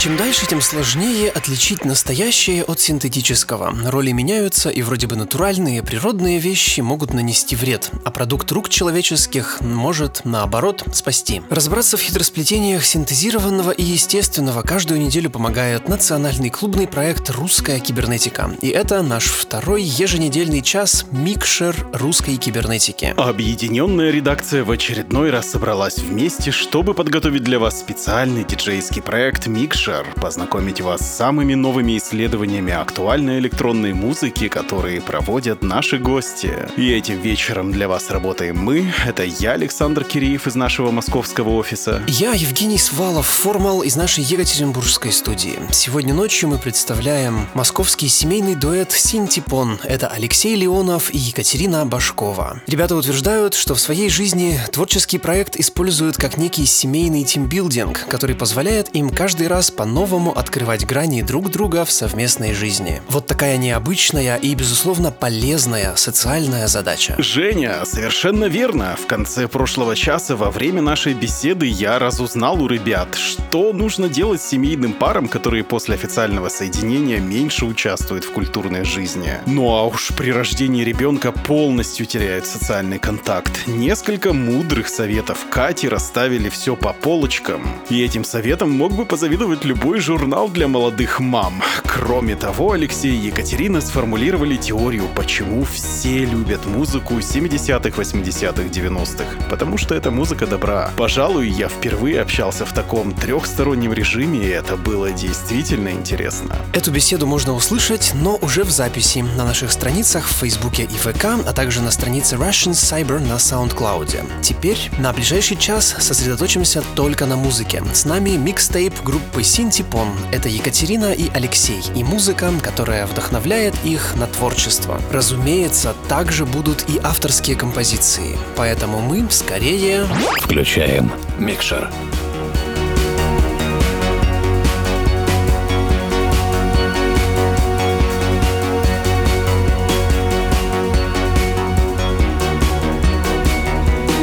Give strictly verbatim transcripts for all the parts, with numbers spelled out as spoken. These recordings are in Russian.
Чем дальше, тем сложнее отличить настоящее от синтетического. Роли меняются, и вроде бы натуральные, природные вещи могут нанести вред, а продукт рук человеческих может, наоборот, спасти. Разбираться в хитросплетениях синтезированного и естественного каждую неделю помогает национальный клубный проект «Русская кибернетика». И это наш второй еженедельный час «Микшер русской кибернетики». Объединенная редакция в очередной раз собралась вместе, чтобы подготовить для вас специальный диджейский проект «Микшер», познакомить вас с самыми новыми исследованиями актуальной электронной музыки, которые проводят наши гости. И этим вечером для вас работаем мы. Это я, Александр Киреев, из нашего московского офиса. Я, Евгений Свалов, формал из нашей екатеринбургской студии. Сегодня ночью мы представляем московский семейный дуэт «Синтипон». Это Алексей Леонов и Екатерина Башкова. Ребята утверждают, что в своей жизни творческий проект используют как некий семейный тимбилдинг, который позволяет им каждый раз по-новому открывать грани друг друга в совместной жизни. Вот такая необычная и, безусловно, полезная социальная задача. Женя, совершенно верно. В конце прошлого часа во время нашей беседы я разузнал у ребят, что нужно делать семейным парам, которые после официального соединения меньше участвуют в культурной жизни. Ну а уж при рождении ребенка полностью теряют социальный контакт. Несколько мудрых советов Кати расставили все по полочкам. И этим советом мог бы позавидовать любой журнал для молодых мам. Кроме того, Алексей и Екатерина сформулировали теорию, почему все любят музыку семидесятых, восьмидесятых, девяностых. Потому что это музыка добра. Пожалуй, я впервые общался в таком трехстороннем режиме, и это было действительно интересно. Эту беседу можно услышать, но уже в записи на наших страницах в Фейсбуке и ВК, а также на странице Russian Cyber на SoundCloud. Теперь на ближайший час сосредоточимся только на музыке. С нами микстейп группы «Синтипон». Это Екатерина и Алексей, и музыка, которая вдохновляет их на творчество. Разумеется, также будут и авторские композиции. Поэтому мы скорее включаем микшер.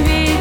Твои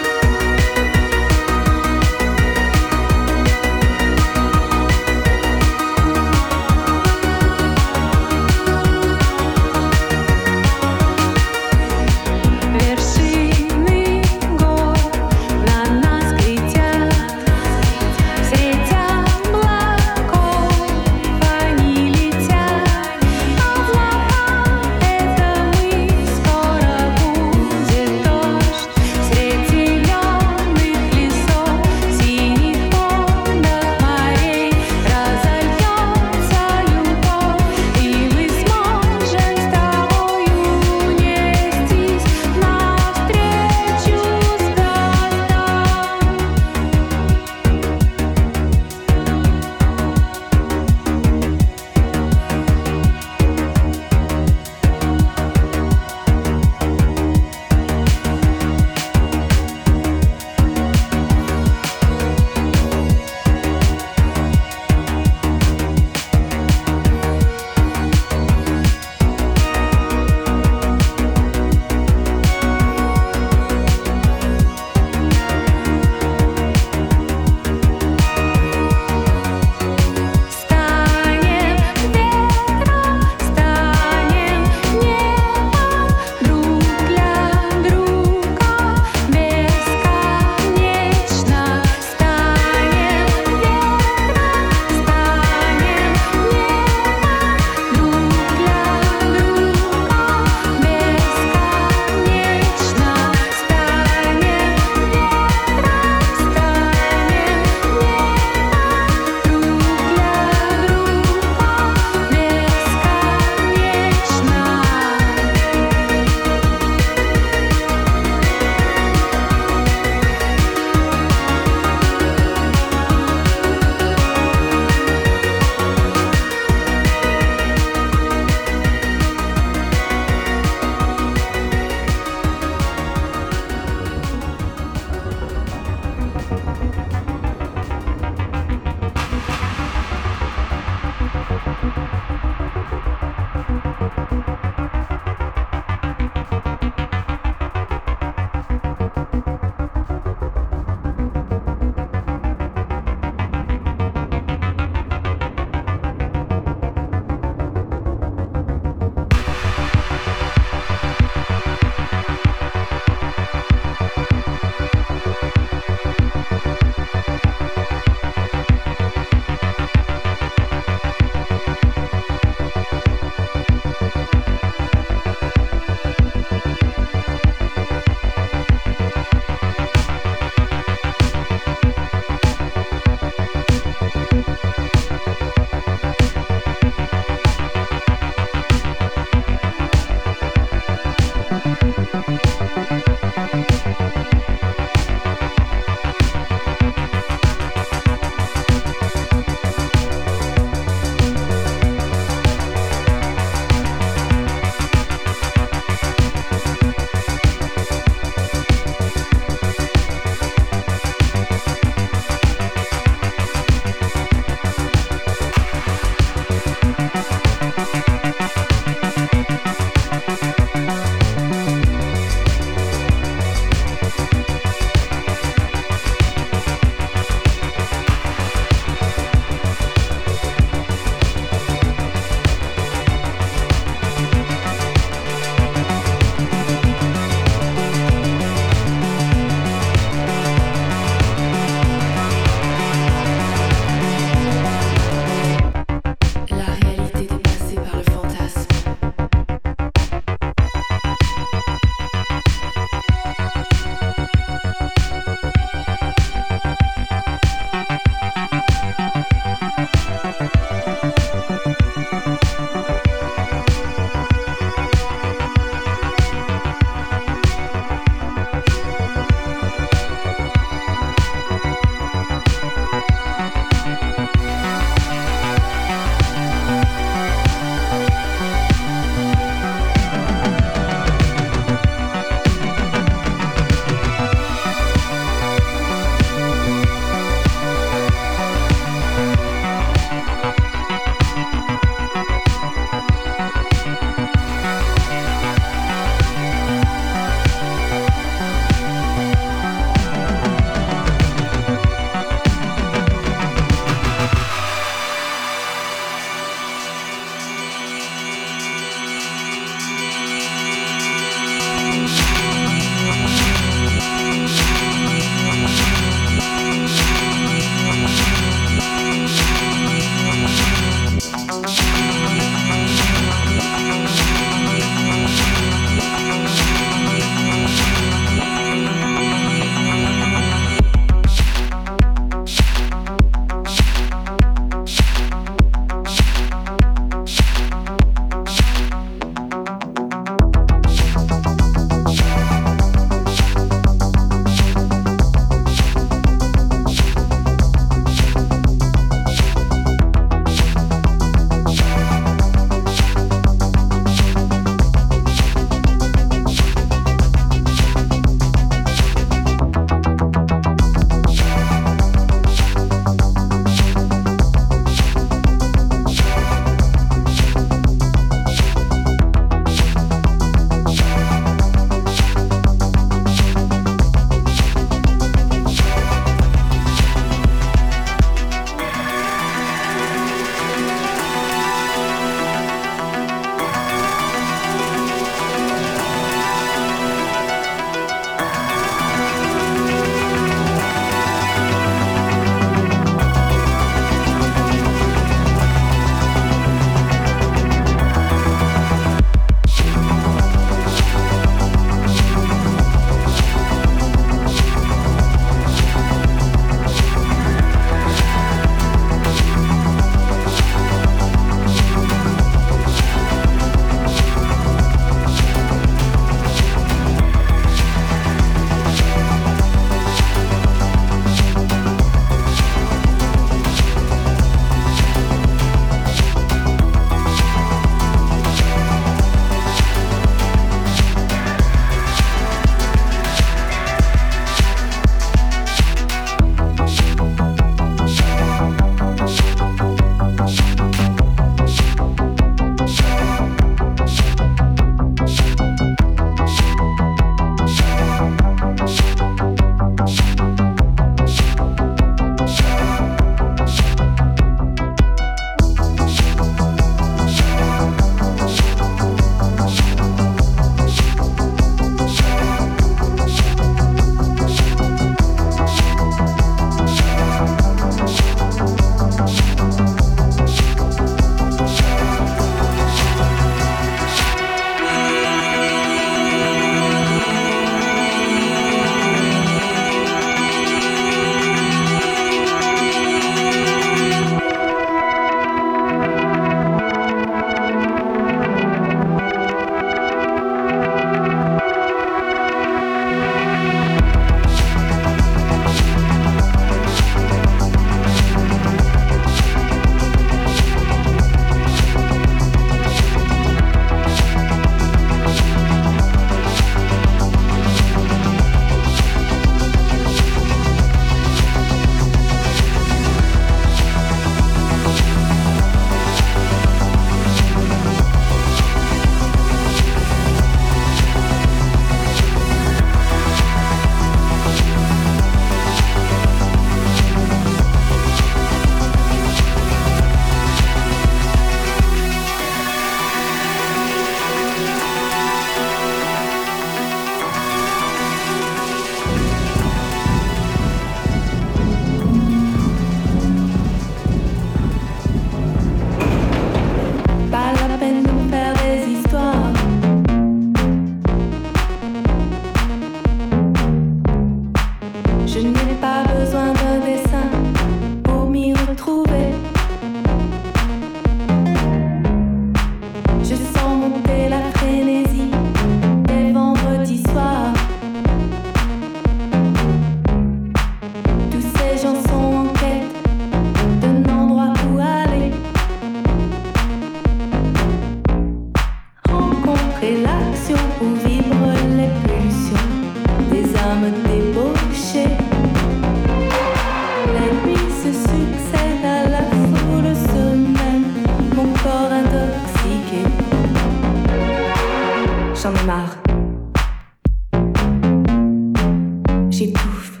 J'ai bouffe.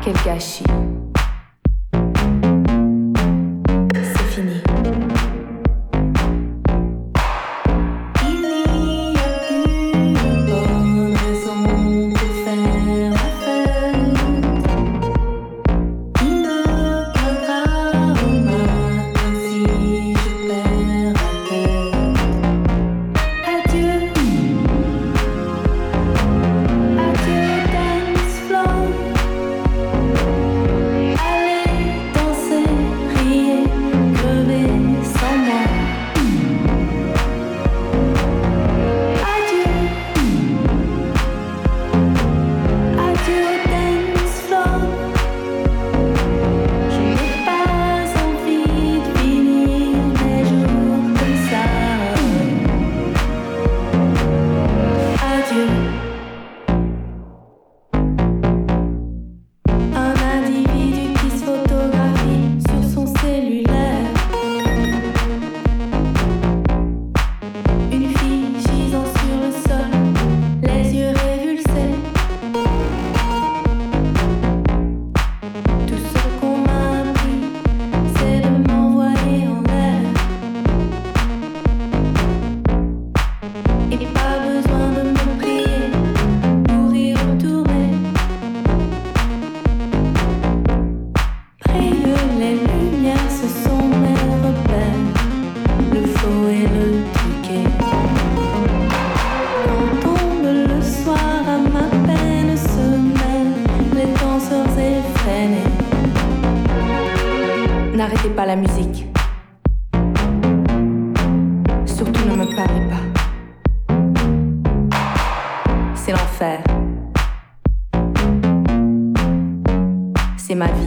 Quel gâchis. C'est fini. Il n'y a plus bonne raison de faire la fête. Il ne viendra au matin si je perds la tête. Adieu. N'arrêtez pas la musique. Surtout ne me parlez pas. C'est l'enfer. C'est ma vie.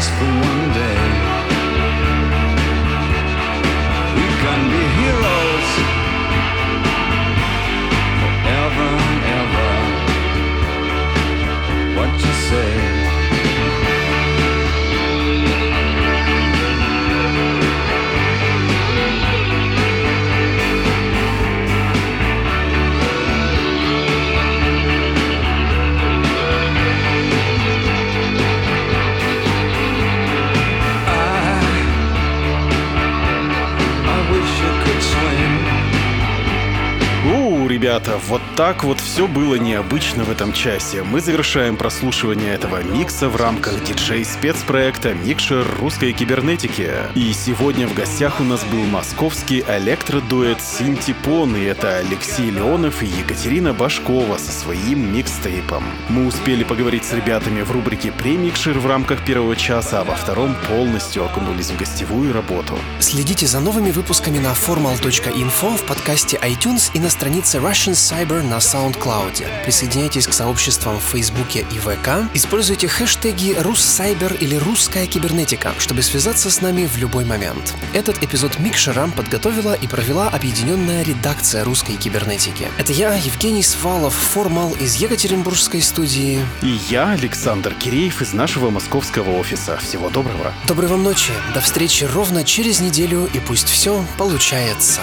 just for one day. We can be heroes forever and ever. What you say? Ребята, вот так вот все было необычно в этом часе. Мы завершаем прослушивание этого микса в рамках диджей-спецпроекта «Микшер русской кибернетики». И сегодня в гостях у нас был московский электродуэт «Синтипон», и это Алексей Леонов и Екатерина Башкова со своим микстейпом. Мы успели поговорить с ребятами в рубрике «Премикшер» в рамках первого часа, а во втором полностью окунулись в гостевую работу. Следите за новыми выпусками на формал точка инфо, в подкасте iTunes и на странице Russian Cyber на SoundCloud. Присоединяйтесь к сообществам в Фейсбуке и ВК. Используйте хэштеги «Руссайбер» или «Русская кибернетика», чтобы связаться с нами в любой момент. Этот эпизод «Микшера» подготовила и провела объединенная редакция «Русской кибернетики». Это я, Евгений Свалов, формал из екатеринбургской студии. И я, Александр Киреев, из нашего московского офиса. Всего доброго. Доброй вам ночи. До встречи ровно через неделю, и пусть все получается.